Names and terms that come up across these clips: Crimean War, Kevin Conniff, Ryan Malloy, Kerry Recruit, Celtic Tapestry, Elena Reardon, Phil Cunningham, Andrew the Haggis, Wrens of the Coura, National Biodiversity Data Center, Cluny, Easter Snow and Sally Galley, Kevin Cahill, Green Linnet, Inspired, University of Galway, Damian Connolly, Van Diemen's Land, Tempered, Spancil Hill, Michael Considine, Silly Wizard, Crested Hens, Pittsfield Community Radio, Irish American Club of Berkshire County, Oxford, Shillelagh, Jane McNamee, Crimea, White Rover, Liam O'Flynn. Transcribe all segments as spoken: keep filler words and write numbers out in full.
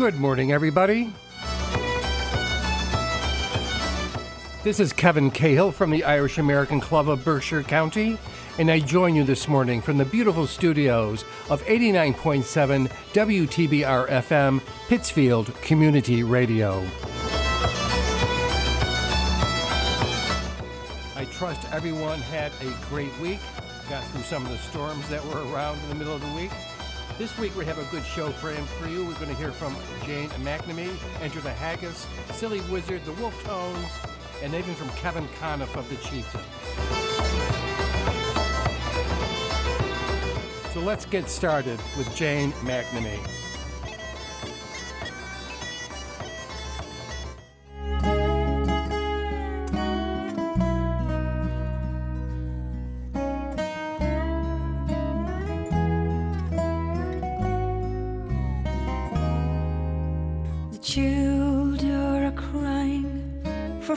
Good morning, everybody. This is Kevin Cahill from the Irish American Club of Berkshire County, and I join you this morning from the beautiful studios of eighty-nine point seven W T B R F M, Pittsfield Community Radio. I trust everyone had a great week, got through some of the storms that were around in the middle of the week. This week we have a good show planned for you. We're going to hear from Jane McNamee, Andrew the Haggis, Silly Wizard, the Wolf Tones, and even from Kevin Conniff of the Chieftains. So let's get started with Jane McNamee.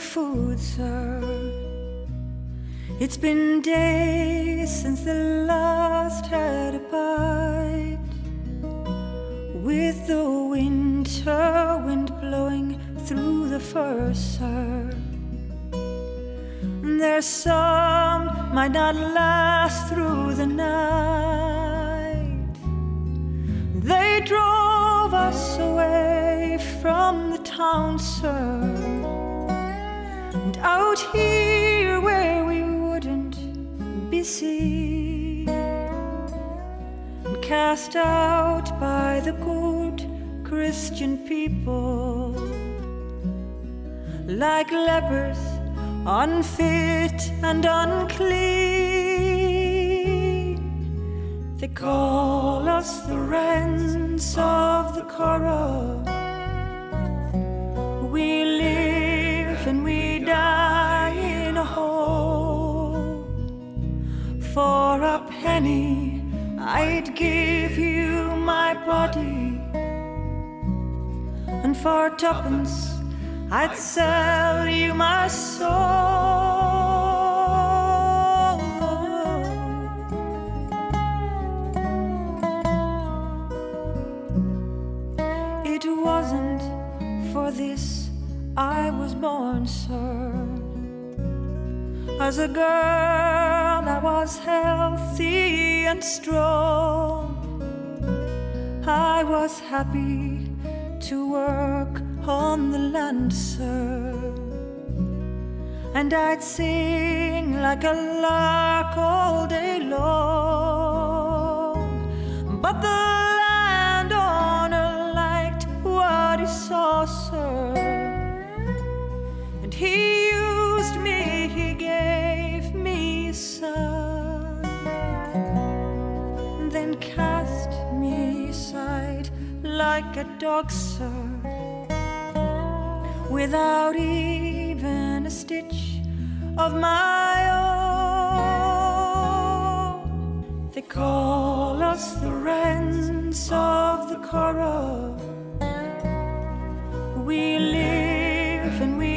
Food, sir. It's been days since they last had a bite. With the winter wind blowing through the fur, sir, their song might not last through the night. They drove us away from the town, sir, and out here where we wouldn't be seen, and cast out by the good Christian people, like lepers, unfit and unclean. They call us the Wrens of the Coura. We live and we die in a hole. For a penny I'd give you my body, and for tuppence I'd sell you my soul. It wasn't for this I was born, sir. As a girl I was healthy and strong. I was happy to work on the land, sir, and I'd sing like a lark all day long. But the landowner liked what he saw, sir. He used me, he gave me a son, then cast me aside like a dog, sir, without even a stitch of my own. They call us the Wrens of the Coura. We live and we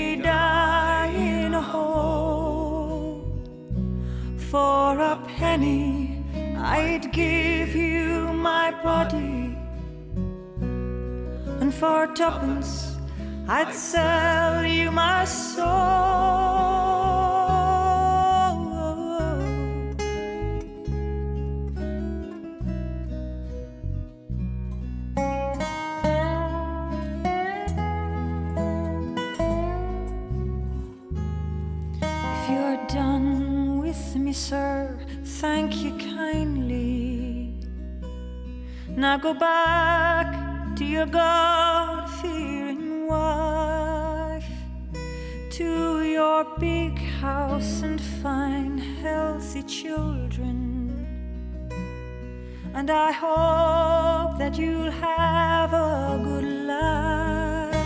in a hole. For a penny I'd give you my body, and for tuppence I'd sell you my soul. Done with me, sir, thank you kindly. Now go back to your God-fearing wife, to your big house and fine healthy children, and I hope that you'll have a good life.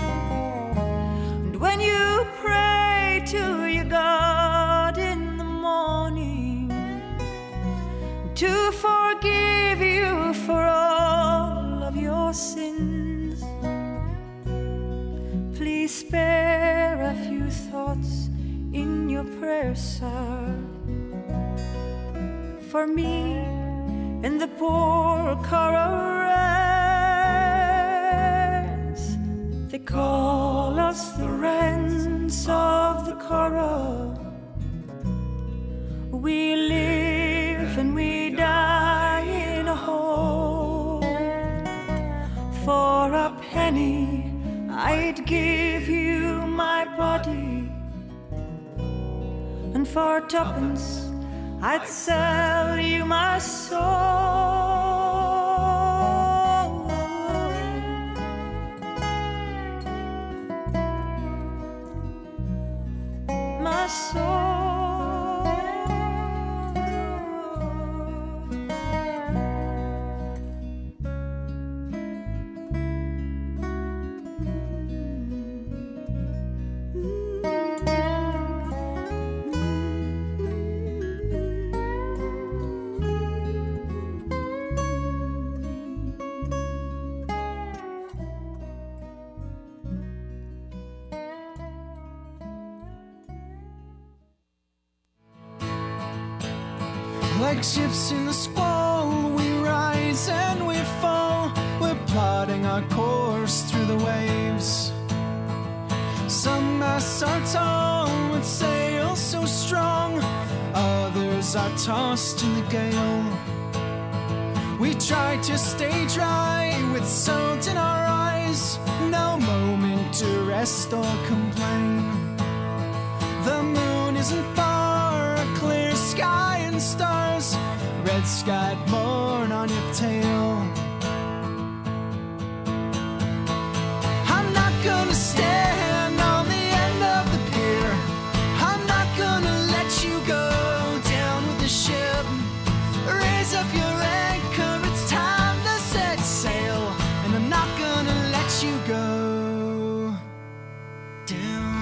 And when you pray to your God to forgive you for all of your sins, please spare a few thoughts in your prayer, sir, for me and the poor Coura Wrens. call us the Wrens of the Coura. We live and we die in a hole. For a penny I'd give you my body, and for tuppence I'd sell you my soul. My soul. Like ships in the squall, we rise and we fall. We're plotting our course through the waves. Some masts are tall with sails so strong, others are tossed in the gale. We try to stay dry with salt in our eyes, no moment to rest or complain. The moon isn't far, a clear sky and stars, red sky born on your tail. I'm not gonna stand on the end of the pier. I'm not gonna let you go down with the ship. Raise up your anchor, it's time to set sail. And I'm not gonna let you go down.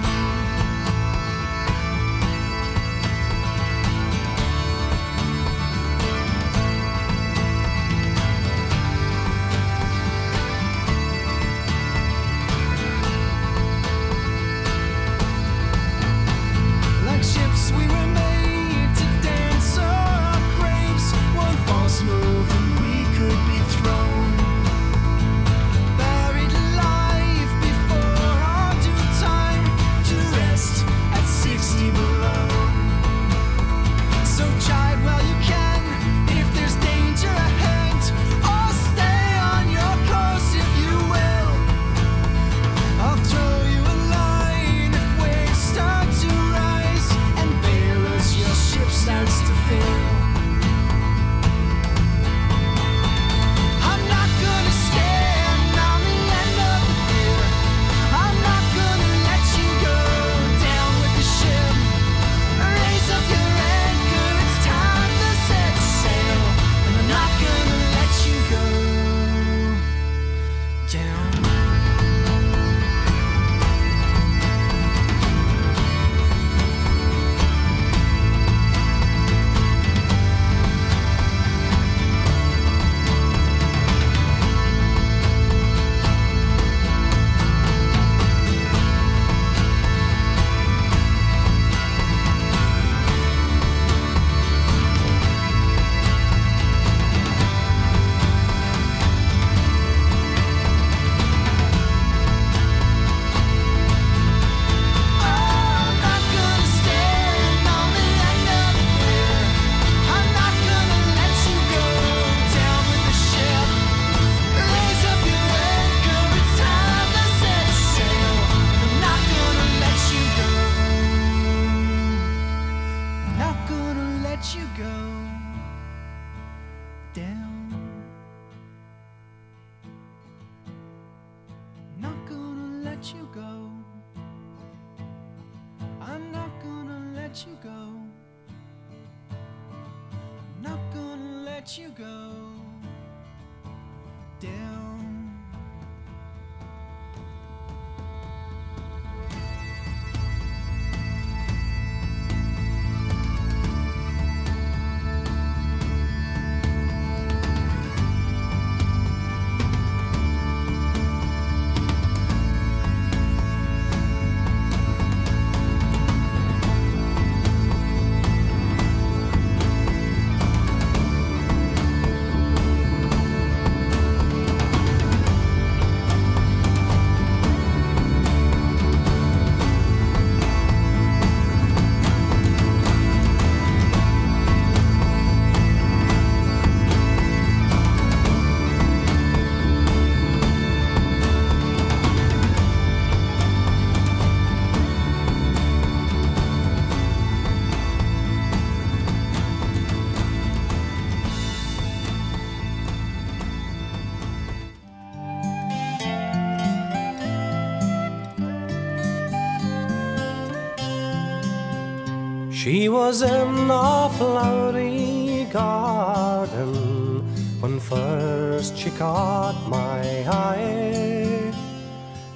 She was in the flowery garden when first she caught my eye,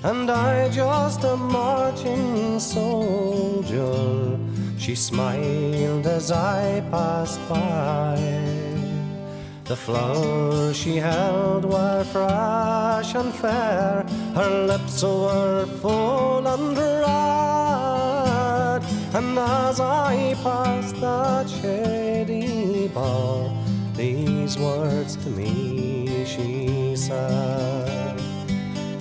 and I just a marching soldier, she smiled as I passed by. The flowers she held were fresh and fair, her lips were full and red. And as I passed that shady bar, these words to me she said: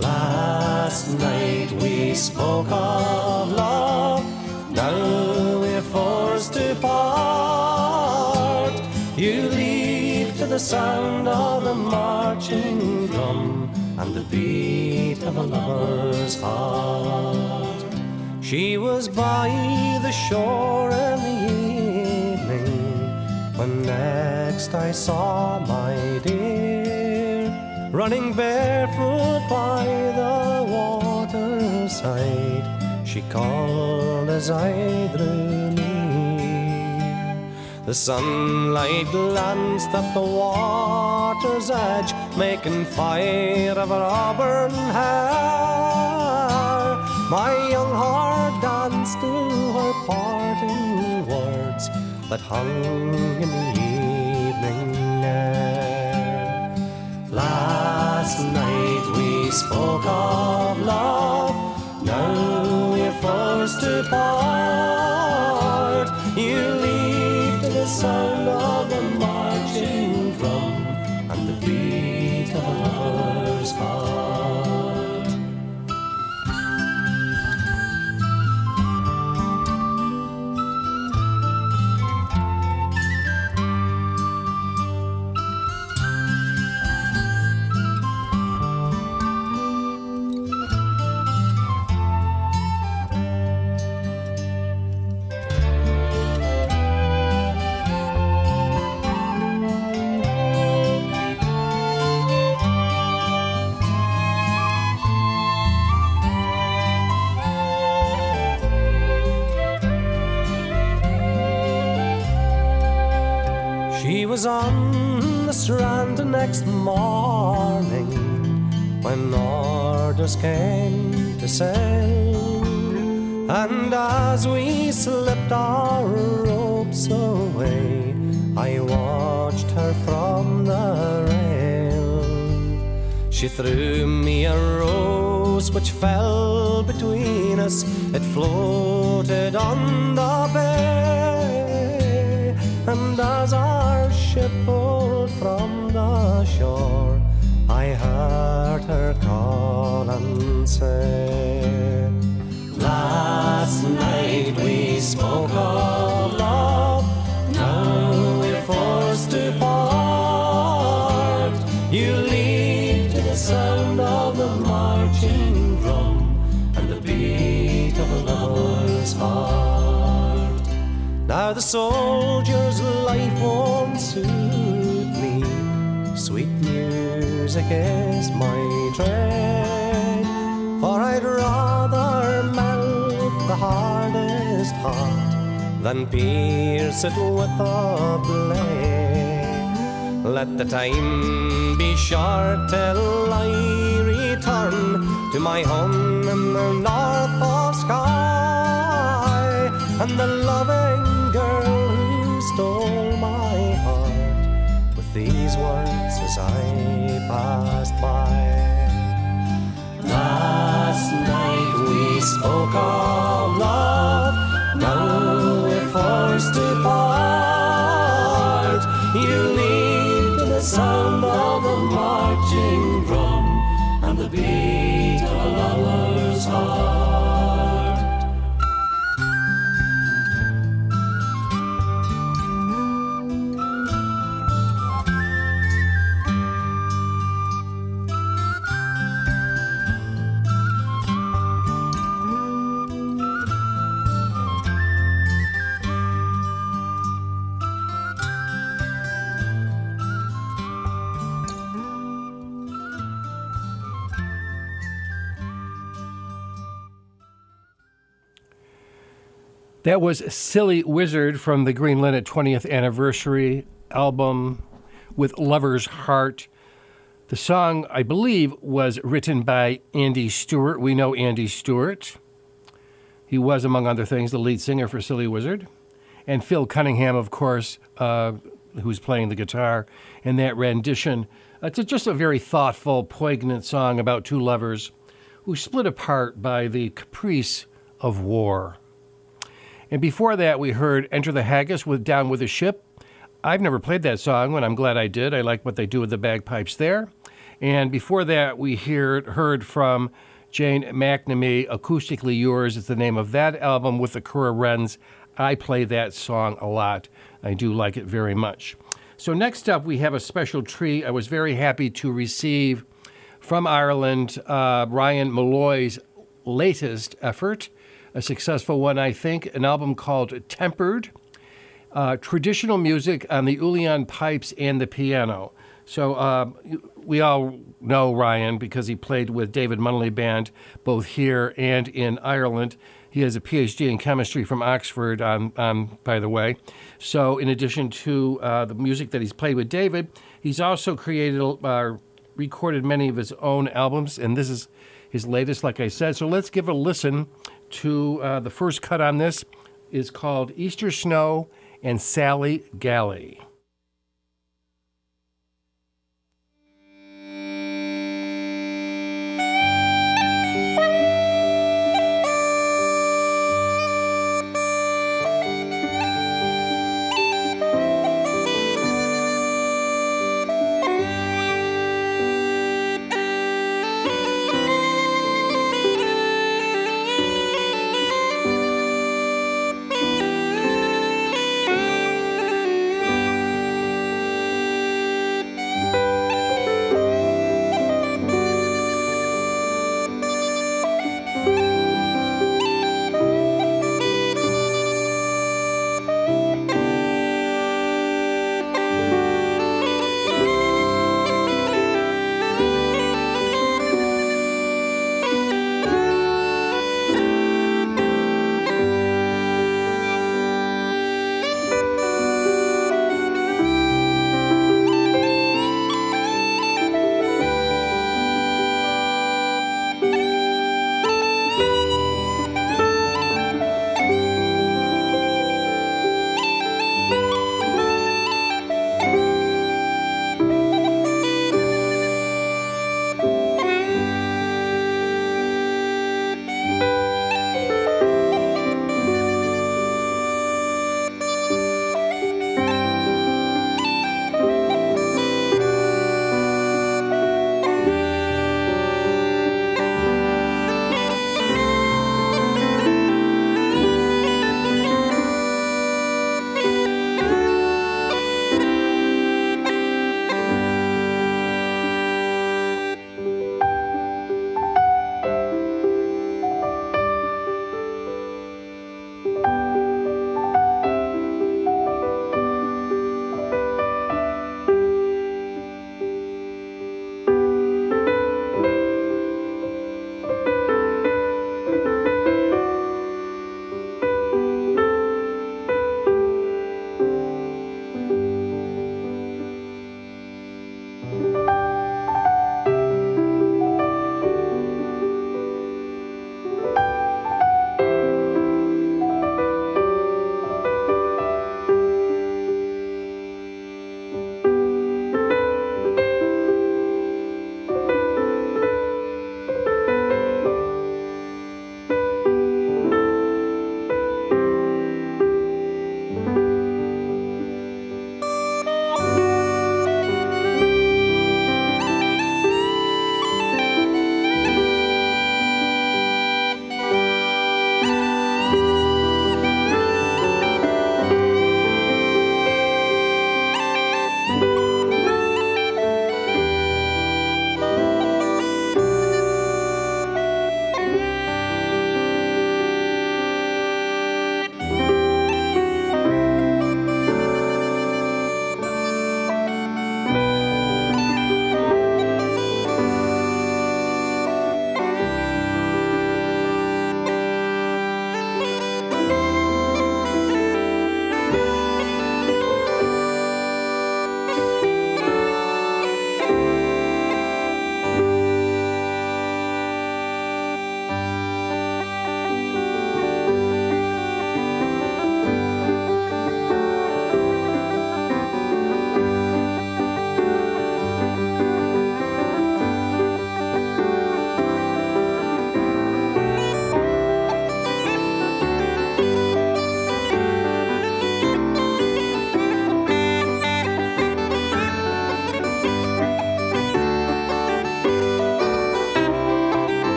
last night we spoke of love, now we're forced to part. You leave to the sound of the marching drum and the beat of a lover's heart. She was by the shore in the evening when next I saw my dear, running barefoot by the waterside. She called as I drew near. The sunlight glanced at the water's edge, making fire of her auburn hair. My young heart danced to her parting words that hung in the evening air. Last night we spoke of love, now forced to part. You leave to the sound of the marching drum and the beat of a lover's heart. Was on the strand the next morning when orders came to sail, and as we slipped our ropes away, I watched her from the rail. She threw me a rose which fell between us, it floated on the bay, and as our ship pulled from the shore, I heard her call and say, last night we spoke of love, now we're forced to part. You leave to the sound of the marching drum and the beat of a lover's heart. Now the soldier's life won't suit me, sweet music is my trade, for I'd rather melt the hardest heart than pierce it with a blade. Let the time be short till I return to my home in the north of sky, and the loving girl who stole my heart with these words as I passed by. Last night we spoke of love, now we're forced to part. You leave to the sound of the marching drum and the beat of a lover's heart. That was Silly Wizard from the Green Linnet twentieth anniversary album with Lover's Heart. The song, I believe, was written by Andy Stewart. We know Andy Stewart. He was, among other things, the lead singer for Silly Wizard. And Phil Cunningham, of course, uh, who's playing the guitar in that rendition. It's a, just a very thoughtful, poignant song about two lovers who split apart by the caprice of war. And before that, we heard Andrew the Haggis with Down With the Ship. I've never played that song, and I'm glad I did. I like what they do with the bagpipes there. And before that, we hear, heard from Jane McNamee, Acoustically Yours is the name of that album with the Coura Wrens. I play that song a lot. I do like it very much. So next up, we have a special treat. I was very happy to receive from Ireland uh, Ryan Malloy's latest effort, a successful one, I think, an album called Tempered, uh, traditional music on the Uilleann pipes and the piano. So uh, we all know Ryan because he played with David Munley Band both here and in Ireland. He has a P H D in chemistry from Oxford, um, um, by the way. So in addition to uh, the music that he's played with David, he's also created, uh, recorded many of his own albums, and this is his latest, like I said. So let's give a listen to uh, the first cut on this. Is called Easter Snow and Sally Galley.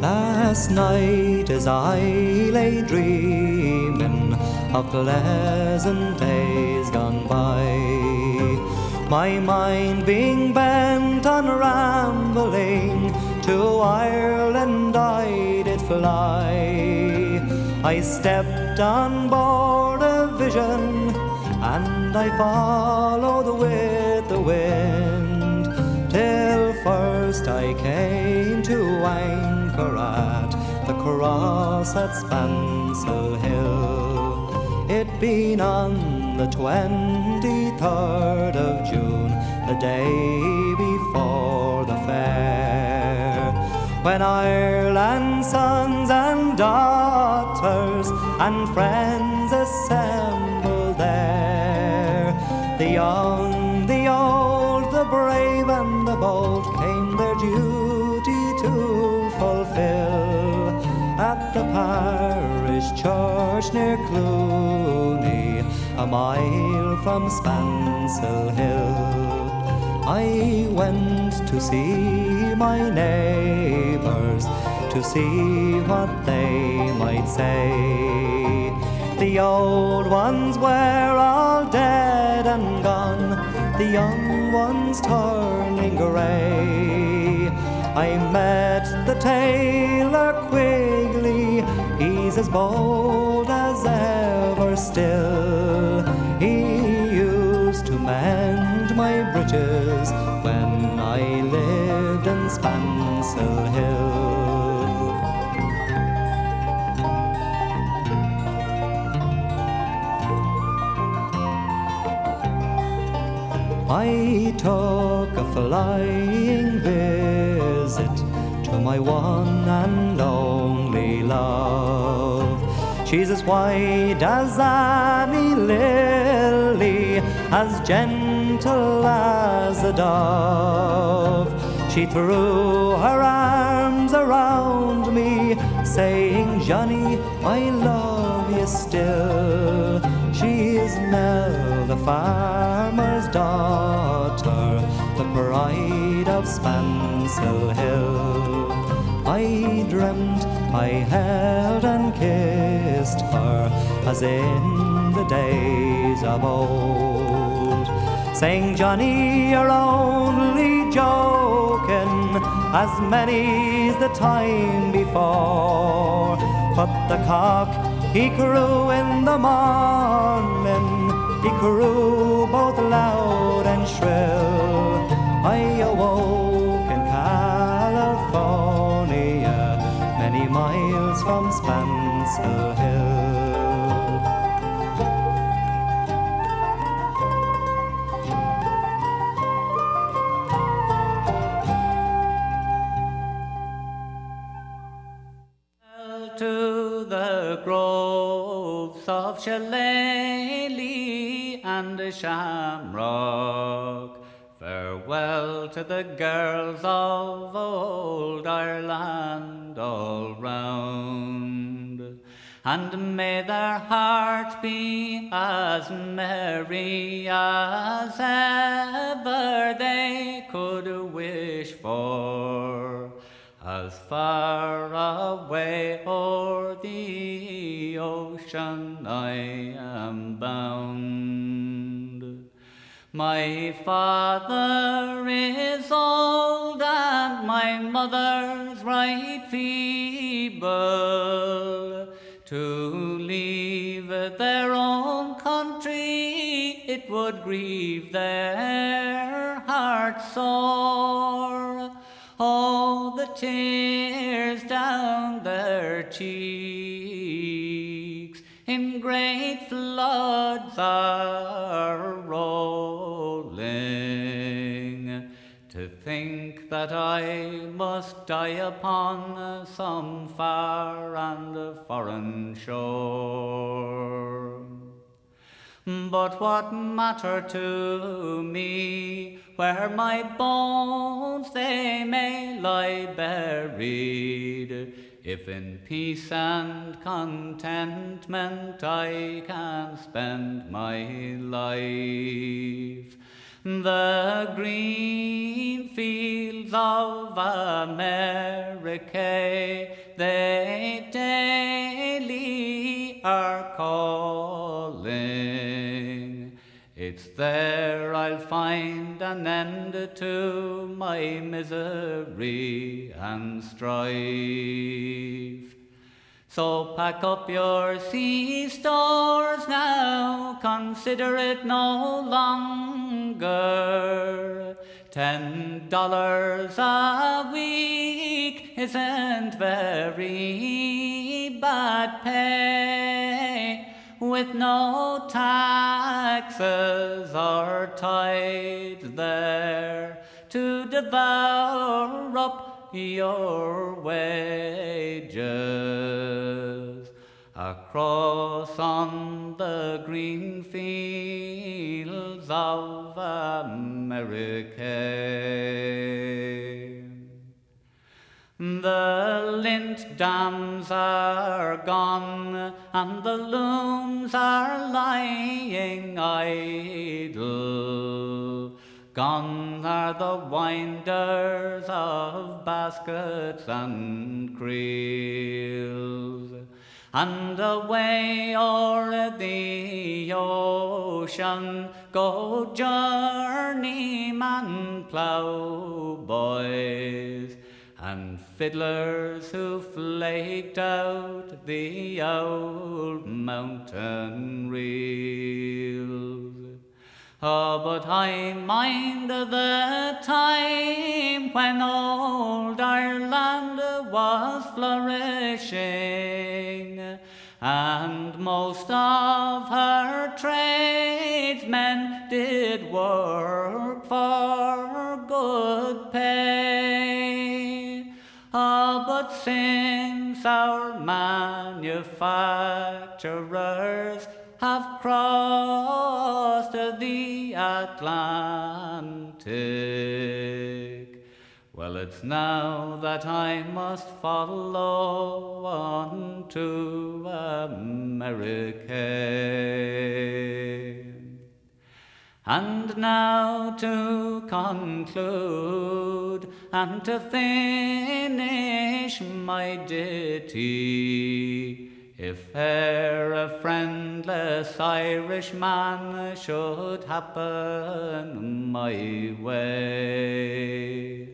Last night as I lay dreaming of pleasant days gone by, my mind being bent on rambling, to Ireland I did fly. I stepped on board a vision, and I followed with the wind, till first I came to anchor at the cross at Spancil Hill. It been on the twenty-third of June, the day before the fair, when Ireland's sons and daughters and friends assembled there. The young, the old, the brave and the bold came their duty to fulfill at the parish church near Cluny, a mile from Spancil Hill. I went to see my neighbours, to see what they might say. The old ones were all dead and gone, the young ones turning grey. I met the tailor Quigley, he's as bold as ever still. He used to mend my bridges when I lived in Spancil Hill. I took a flying visit to my one and only love. She's as white as any lily, as gentle as a dove. She threw her arms around me, saying, Johnny, I love you still. She is Nell, the farmer's daughter, the pride of Spancil Hill. I dreamt I held and kissed her as in the days of old, saying, Johnny, you're only joking, as many's the time before. But the cock, he crew in the morning, he crew both loud and shrill. I awoke in California, many miles from Spancil Hill. Groves of Shillelagh and a shamrock, farewell to the girls of old Ireland all round, and may their hearts be as merry as ever they could wish for, as far away o'er the ocean I am bound. My father is old and my mother's right feeble, to leave their own country it would grieve their hearts sore. Oh, the tears down their cheeks in great floods are rolling. To think that I must die upon some far and foreign shore. But what matter to me where my bones they may lie buried, if in peace and contentment I can spend my life? The green fields of America, they daily are calling. It's there I'll find an end to my misery and strife. So pack up your sea stores now, consider it no longer. Ten dollars a week isn't very bad pay, with no taxes or tithes there to devour up your wages. Across on the green fields of America, the lint dams are gone and the looms are lying idle. Gone are the winders of baskets and creels, and away o'er the ocean go journeyman ploughboys and fiddlers who flaked out the old mountain reels. Oh, but I mind the time when old Ireland was flourishing, and most of her tradesmen did work for good pay. Oh, but since our manufacturers have crossed the Atlantic, well, it's now that I must follow on to America. And now to conclude and to finish my ditty, if e'er a friendless Irishman should happen my way,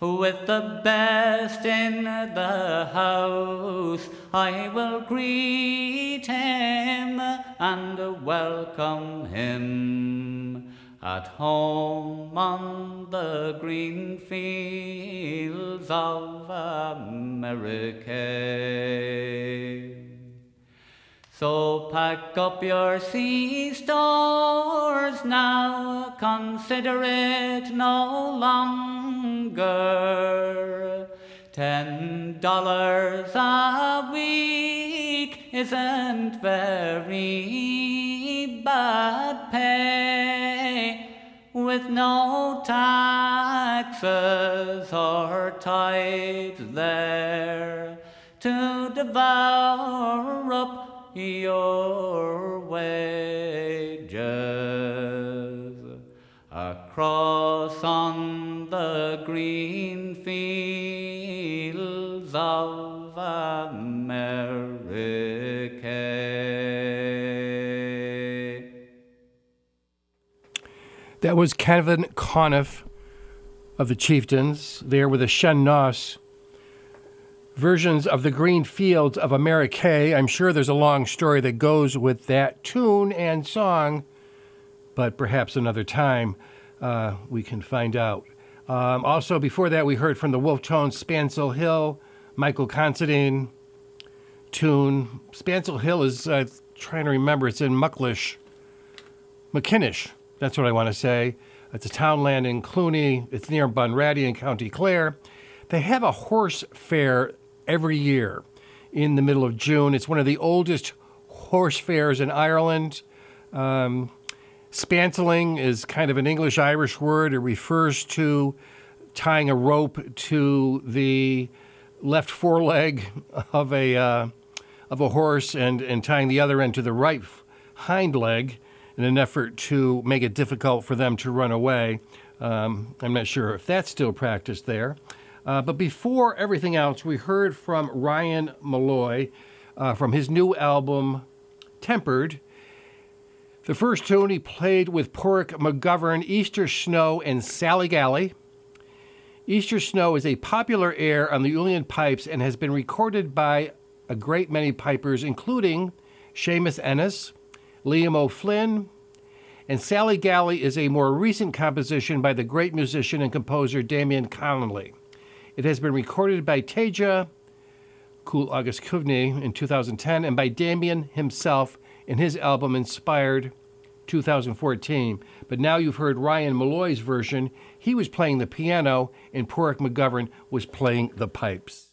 with the best in the house I will greet him and welcome him. At home on the green fields of America. So pack up your sea stores now, consider it no longer. Ten dollars a week isn't very bad pay, with no taxes or tithes there to devour up your wages. Across on the green fields of America. That was Kevin Conniff of the Chieftains, there with the Shannos. Versions of the green fields of America. I'm sure there's a long story that goes with that tune and song, but perhaps another time uh, we can find out. Um, also, before that, we heard from the Wolf Tones, Spancil Hill, Michael Considine tune. Spancil Hill is, uh, trying to remember, it's in Mucklish, McKinnish, that's what I want to say. It's a townland in Cluny. It's near Bunratty in County Clare. They have a horse fair every year in the middle of June. It's one of the oldest horse fairs in Ireland. Um, spanceling is kind of an English-Irish word. It refers to tying a rope to the left foreleg of a uh, of a horse and, and tying the other end to the right hind leg, in an effort to make it difficult for them to run away. Um, I'm not sure if that's still practiced there. Uh, but before everything else, we heard from Ryan Malloy uh, from his new album, Tempered. The first tune he played with Pádraig McGovern, Easter Snow and Sally Galley. Easter Snow is a popular air on the Uilleann pipes and has been recorded by a great many pipers, including Seamus Ennis, Liam O'Flynn, and Sally Galley is a more recent composition by the great musician and composer Damian Connolly. It has been recorded by Taija Cool August Kuvni in two thousand ten and by Damian himself in his album Inspired two thousand fourteen, but now you've heard Ryan Malloy's version. He was playing the piano, and Pádraig McGovern was playing the pipes.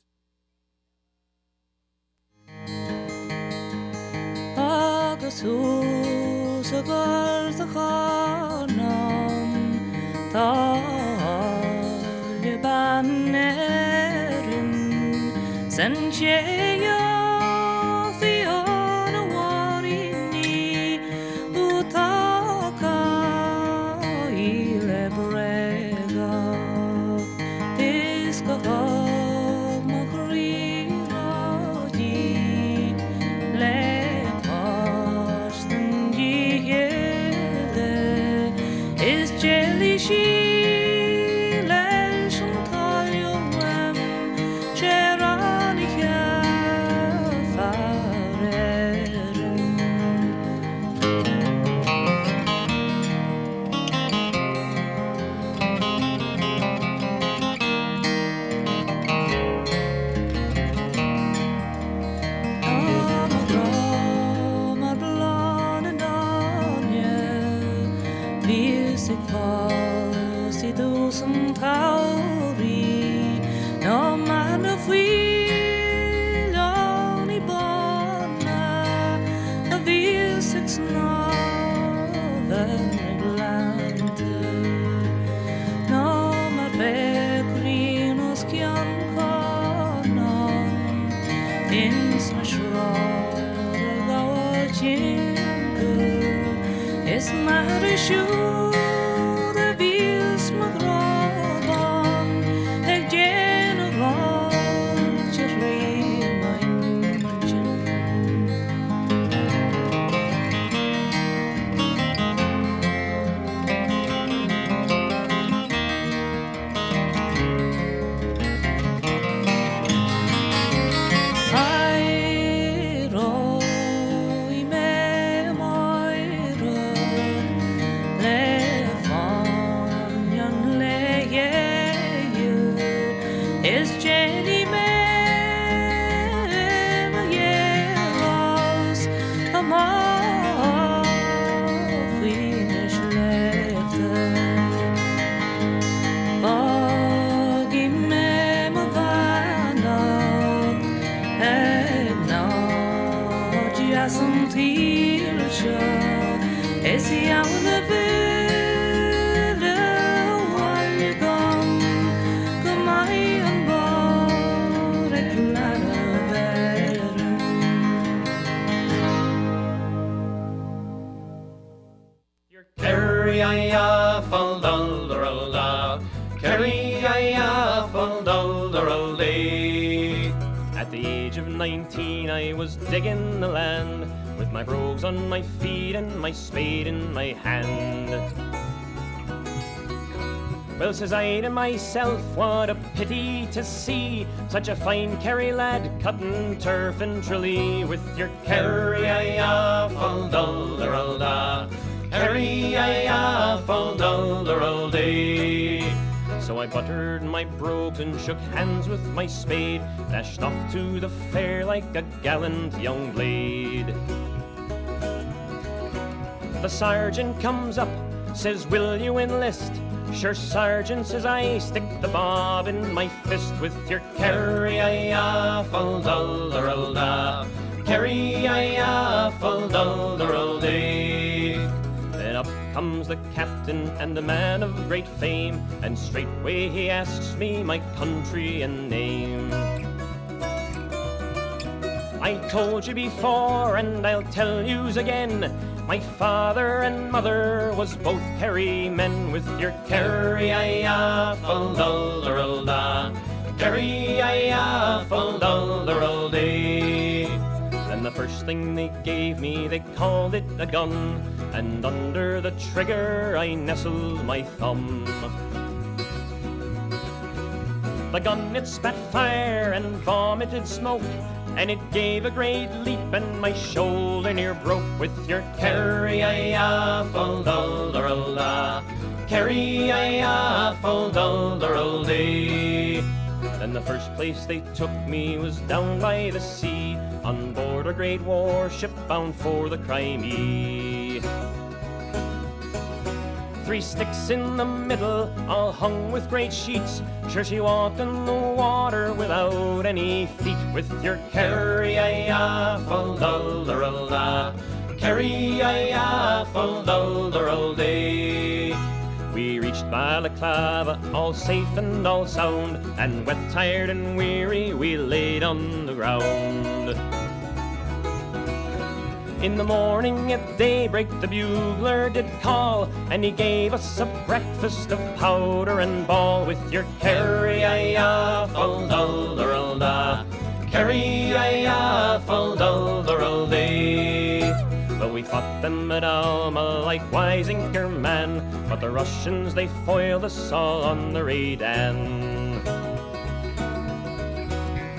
Says I to myself, what a pity to see such a fine Kerry lad cutting turf and trilly with your Kerry-i-ya, fal-dul-der-ul-da, Kerry-i-ya, fal-dul-der-ul-day. So I buttered my brogues and shook hands with my spade, dashed off to the fair like a gallant young blade. The sergeant comes up, says, will you enlist? Sure, sergeant, says I, stick the bob in my fist with your Kerry-i-ya, fal-dul-der-ul-da, Kerry-i-ya, fal-dul-der-ul-day. Then up comes the captain and a man of great fame, and straightway he asks me my country and name. I told you before and I'll tell yous again, My father and mother was both Kerry men with your Kerry-i-a, fal-dul-dur-ul-da, Kerry-i-a, fal-dul-dur-ul-dee. And the first thing they gave me, they called it a gun, and under the trigger I nestled my thumb. The gun, it spat fire and vomited smoke, and it gave a great leap and my shoulder near broke with your Kerry-i-a, fal-dul-dur-ul-da, Kerry-i-a, fal-dul-dur-ul-dee. And the first place they took me was down by the sea, on board a great warship bound for the Crimea. Three sticks in the middle, all hung with great sheets. Sure she walked in the water without any feet. With your Kerry-i-a, fal-dul-dur-ul-da, Kerry-i-a, fal-dul-dur-ul-dee. We reached Balaclava, all safe and all sound, and wet, tired and weary, we laid on the ground. In the morning at daybreak the bugler did call, and he gave us a breakfast of powder and ball with your Kerry-i-a, fal-dul-dur-ul-da, Kerry-i-a, fal-dul-dur-ul-dee. But we fought them at Alma likewise Inkerman, but the Russians they foiled us all on the Redan.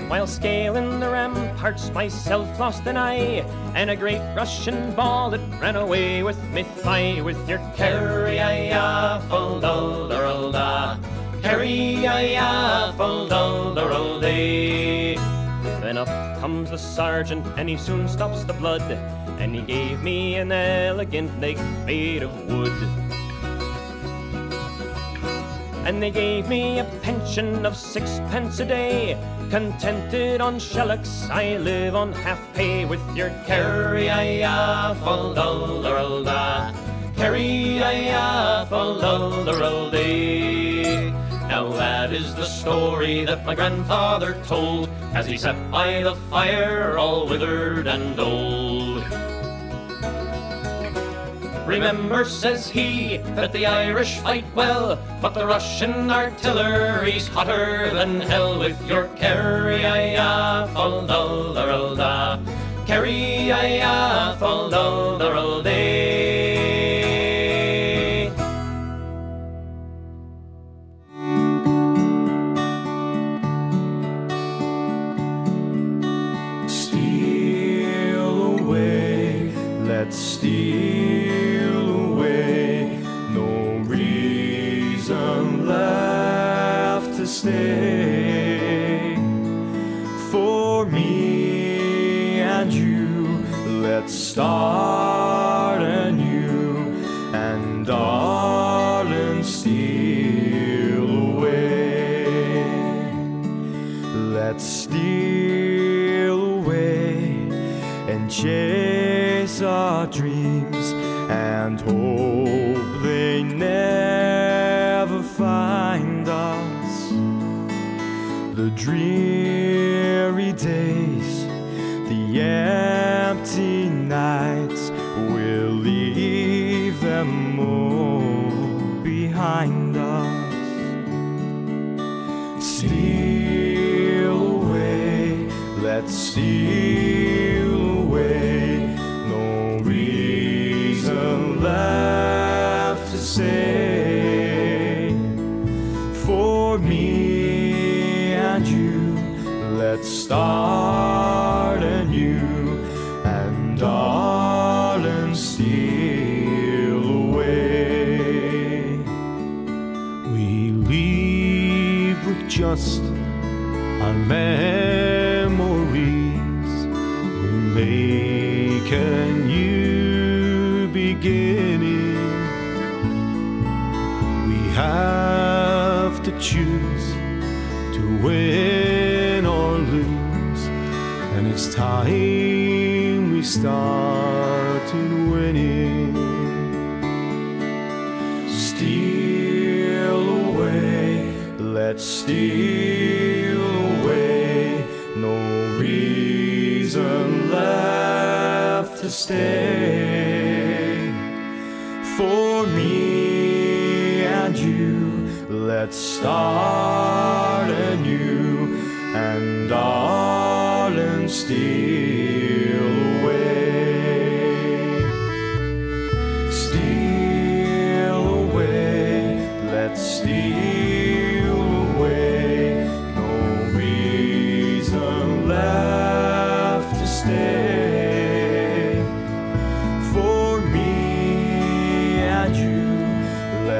While scaling the ramparts, myself lost an eye, and a great Russian ball that ran away with me thigh. With your Kerry-i-a, fal-dul-dur-ul-da, Kerry-i-a, fal-dul-dur-ul-dee. Then up comes the sergeant, and he soon stops the blood, and he gave me an elegant leg made of wood. And they gave me a pension of sixpence a day. Contented on shillelaghs, I live on half pay with your Kerry-i-a, fal-dul-dur-ul-da, Kerry-i-a, fal-dul-dur-ul-dee. Now that is the story that my grandfather told, as he sat by the fire all withered and old. Remember, says he, that the Irish fight well, but the Russian artillery's hotter than hell. With your Kerry-i-a, fal-dul-dur-ul-da, Kerry-i-a, fal-dul-dur-ul-dee. Steal away, let's steal. Stay for me and you, let's start anew and darling steal away, let's steal away and chase our dreams and hope they never find us. The dreary days, the empty nights, we'll leave them all behind us. Steal away, let's steal away, no reason left to say for me. Let's start anew and darling steal away. We leave with just our memories. We'll make a new beginning. We have to choose to win. And it's time we started winning. Steal away, let's steal away, no reason left to stay for me and you. Let's start anew and darling steal away. Steal away, let's steal away. No reason left to stay.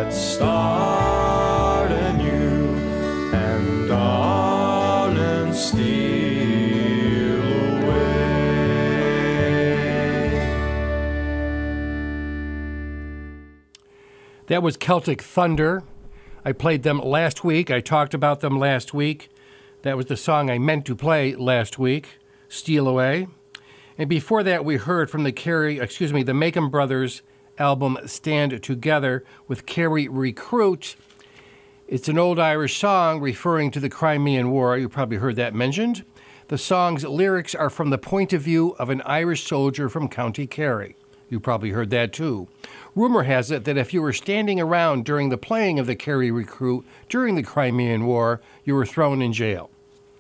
Start anew and darling steal away. That was Celtic Thunder. I played them last week. I talked about them last week. That was the song I meant to play last week, Steal Away. And before that, we heard from the Kerry, excuse me, the Makem Brothers album Stand Together with Kerry Recruit. It's an old Irish song referring to the Crimean War. You probably heard that mentioned. The song's lyrics are from the point of view of an Irish soldier from County Kerry. You probably heard that too. Rumor has it that if you were standing around during the playing of the Kerry Recruit during the Crimean War, you were thrown in jail.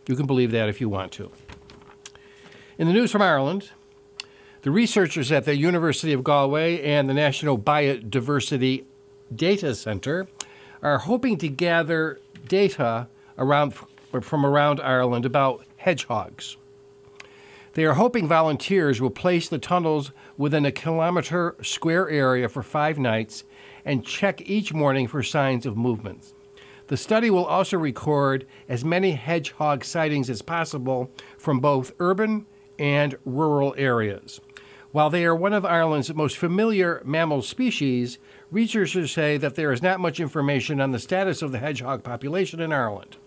You can believe that if you want to. In the news from Ireland, the researchers at the University of Galway and the National Biodiversity Data Center are hoping to gather data around, from around Ireland about hedgehogs. They are hoping volunteers will place the tunnels within a kilometer square area for five nights and check each morning for signs of movements. The study will also record as many hedgehog sightings as possible from both urban and rural areas. While they are one of Ireland's most familiar mammal species, researchers say that there is not much information on the status of the hedgehog population in Ireland.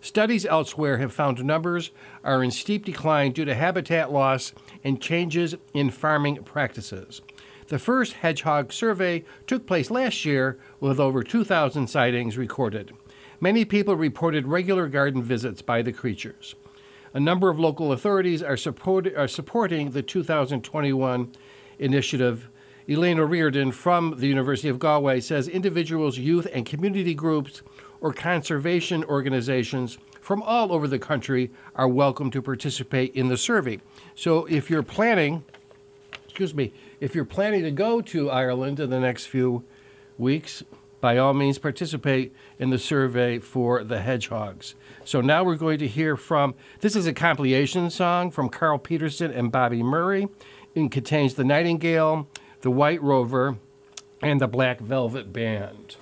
Studies elsewhere have found numbers are in steep decline due to habitat loss and changes in farming practices. The first hedgehog survey took place last year with over two thousand sightings recorded. Many people reported regular garden visits by the creatures. A number of local authorities are, support, are supporting the two thousand twenty-one initiative. Elena Reardon from the University of Galway says individuals, youth, and community groups or conservation organizations from all over the country are welcome to participate in the survey. So if you're planning, excuse me, if you're planning to go to Ireland in the next few weeks, by all means, participate in the survey for the hedgehogs. So now we're going to hear from, this is a compilation song from Carl Peterson and Bobby Murray. It contains the Nightingale, the White Rover, and the Black Velvet Band.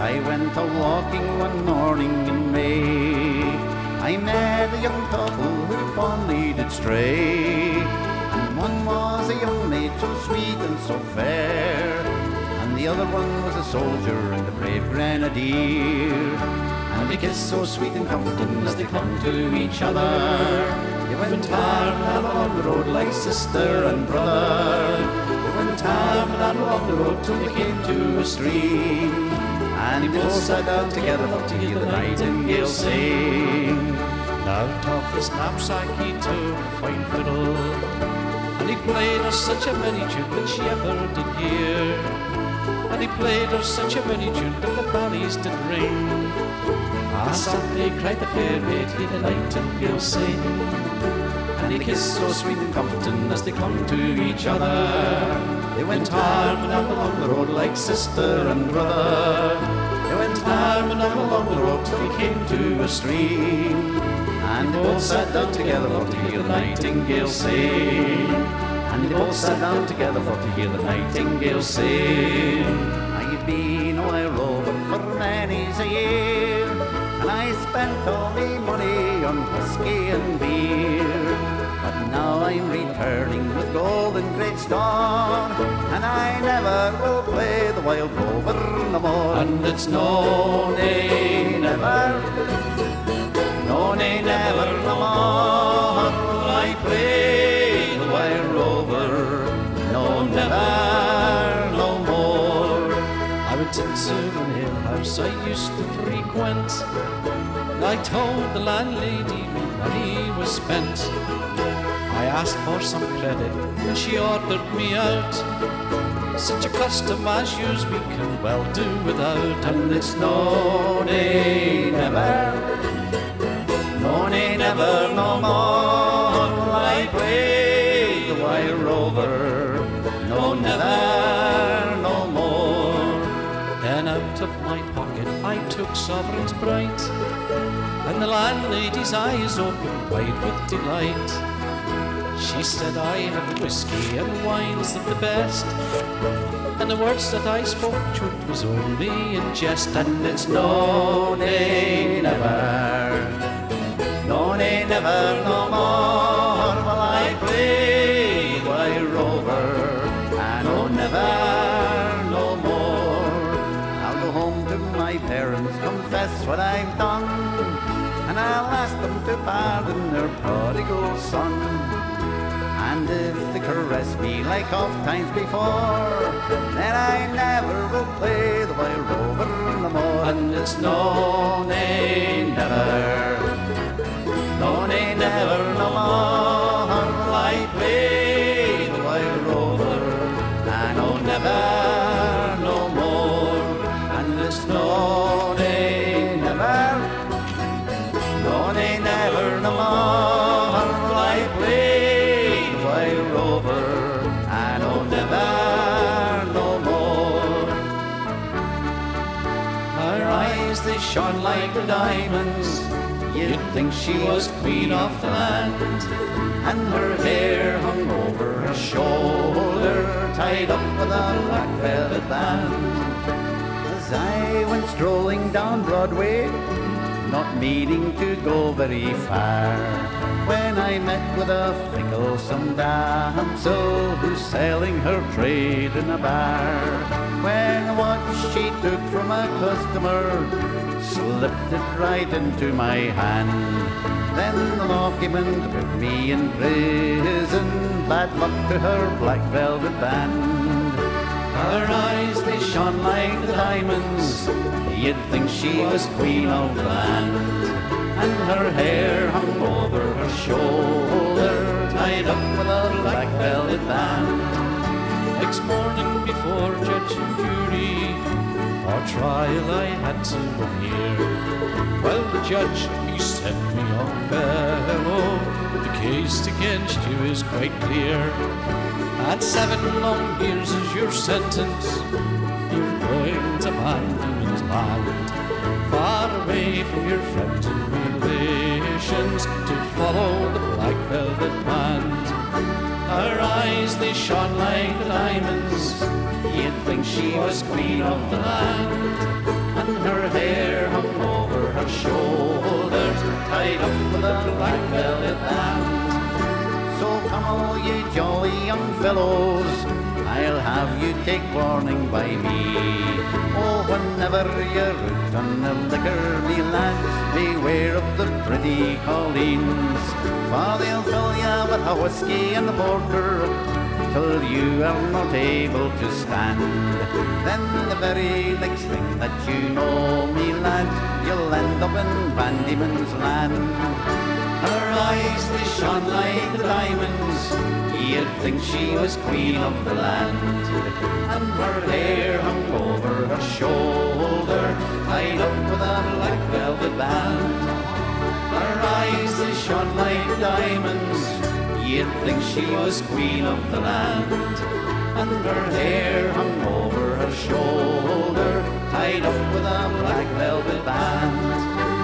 I went a-walking one morning in May. I met a young couple who fondly did stray. One was a young maid so sweet and so fair, and the other one was a soldier and a brave grenadier. And they kissed so sweet and comforting as they clung to each other. They went hard along the road like sister and brother. They went hard along the road till they came to a stream, and they both sat down together to hear the nightingale sing. Out of his knapsack he took a fine fiddle, and he played her such a many tune that she ever did hear. And he played her such a many tune that the valleys did ring. Ah, softly cried the fair maid, hear the nightingale sing. And he kissed so sweet and comforting as they clung to each other. They went arm and arm along the road like sister and brother. They went arm and arm along the road till they came to a stream. And they both sat down together for to hear the nightingale sing. And they both sat down together for to hear the nightingale sing. I've been a white rover for many's a year, and I spent all my money on whiskey and beer. But now I'm returning with gold and great store, and I never will play the wild rover no more. And it's no, nay, never. No, nay, never, no more will I play the wild rover. No, never, no more. I would take certain ale house I used to frequent, and I told the landlady money was spent. I asked for some credit and she ordered me out. Such a custom as yours we can well do without. And it's no nay never, no nay never no more will I play the Wire Rover. No never, no more. Then out of my pocket I took sovereigns bright, and the landlady's eyes opened wide with delight. She said, I have whiskey and wines of the best, and the words that I spoke to it was only in jest. And it's no, nay, never, no, nay, never, no more will I play my rover, and oh, never, no more. I'll go home to my parents, confess what I've done, and I'll ask them to pardon their prodigal son. And if they caress me like oft times before, then I never will play the Wire Rover no more. And it's no, nay, never, no, nay, never, no more will I play the Wire Rover, and oh, never, no more. And it's no, shone like the diamonds, you'd think she was queen of the land. And her hair hung over her shoulder, tied up with a black velvet band. As I went strolling down Broadway, not meaning to go very far, when I met with a ficklesome damsel who's selling her trade in a bar. When what she took from a customer slipped it right into my hand, then the lawman put me in prison. Bad luck to her black velvet band. Her eyes, they shone like the diamonds, you'd think she was queen of the land. And her hair hung over her shoulder, tied up with a black velvet band. Next morning before judge and jury, our trial I had to appear. Well, the judge, he said, me on fellow, the case against you is quite clear. At seven long years is your sentence, you're going to Van Diemen's Land, far away from your friends and relations, to follow the black velvet band. Her eyes, they shone like the diamonds, you'd think she was queen of the land. And her hair hung over her shoulders, tied up with a black velvet band. So come all you jolly young fellows, I'll have you take warning by me. Oh, whenever you're out on the liquor, me lads, beware of the pretty colleens, for they'll fill you with a whiskey and a porter till you are not able to stand. Then the very next thing that you know, me lad, you'll end up in Van Diemen's Land. Her eyes, they shone like the diamonds, you'd think she was queen of the land. And her hair hung over her shoulder, tied up with a black velvet band. Her eyes, they shone like diamonds, you'd think she was queen of the land. And her hair hung over her shoulder, tied up with a black velvet band.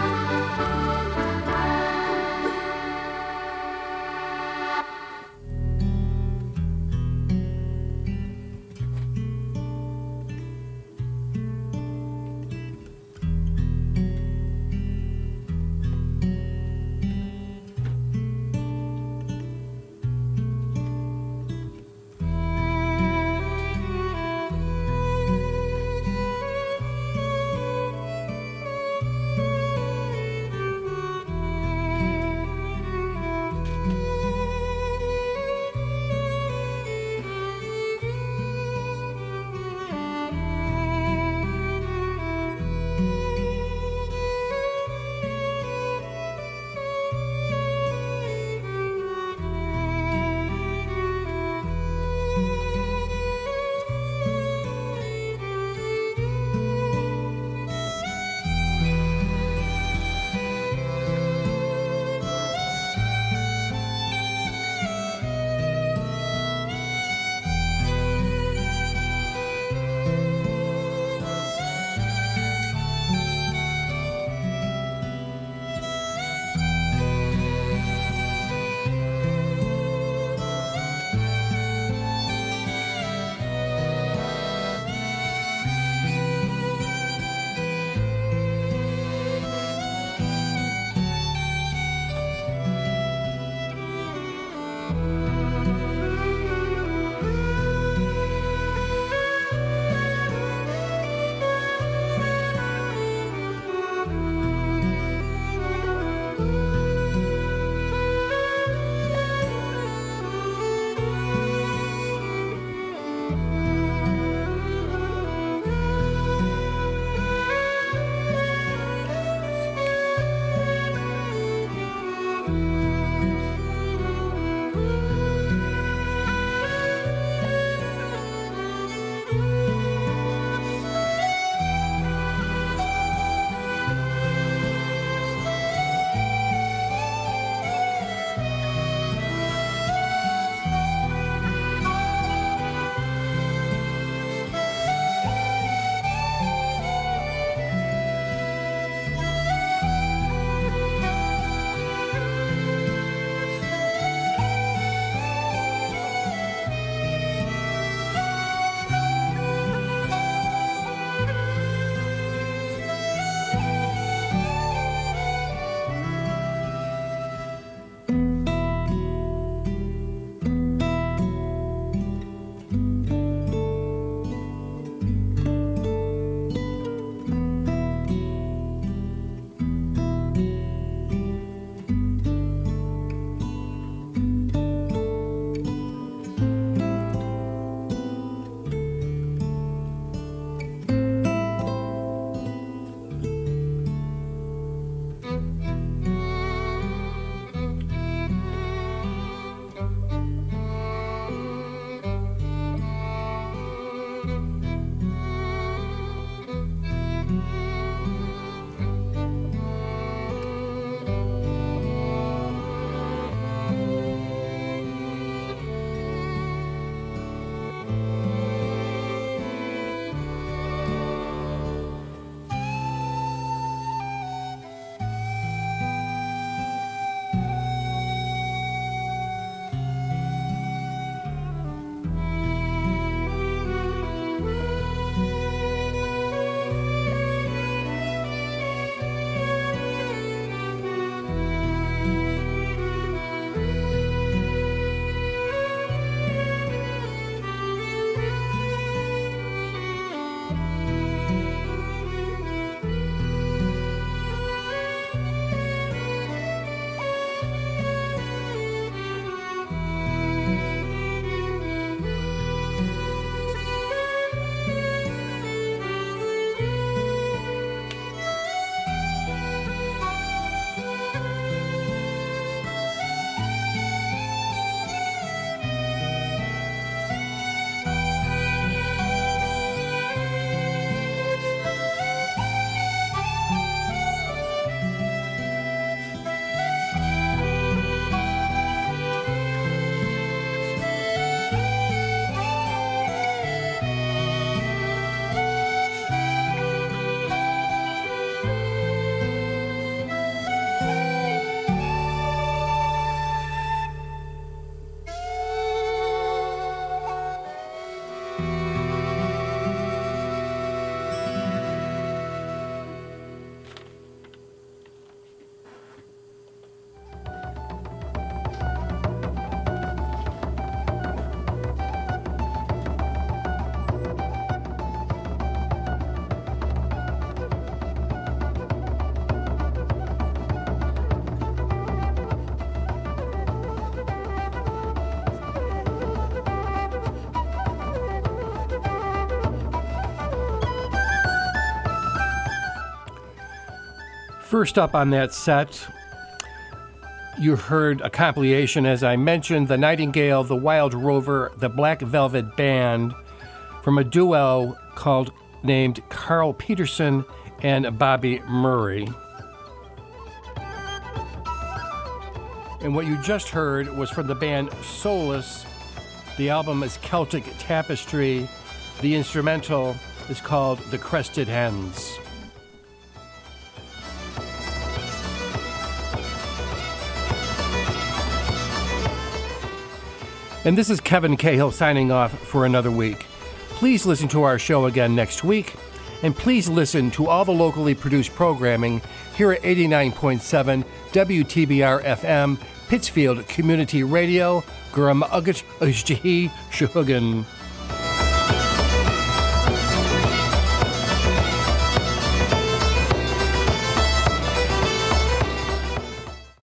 First up on that set, you heard a compilation, as I mentioned, the Nightingale, the Wild Rover, the Black Velvet Band, from a duo called named Carl Peterson and Bobby Murray. And what you just heard was from the band Soulless. The album is Celtic Tapestry. The instrumental is called The Crested Hens. And this is Kevin Cahill signing off for another week. Please listen to our show again next week, and please listen to all the locally produced programming here at eighty-nine point seven W T B R F M, Pittsfield Community Radio, Guramagut Ujtihi Shuhugan.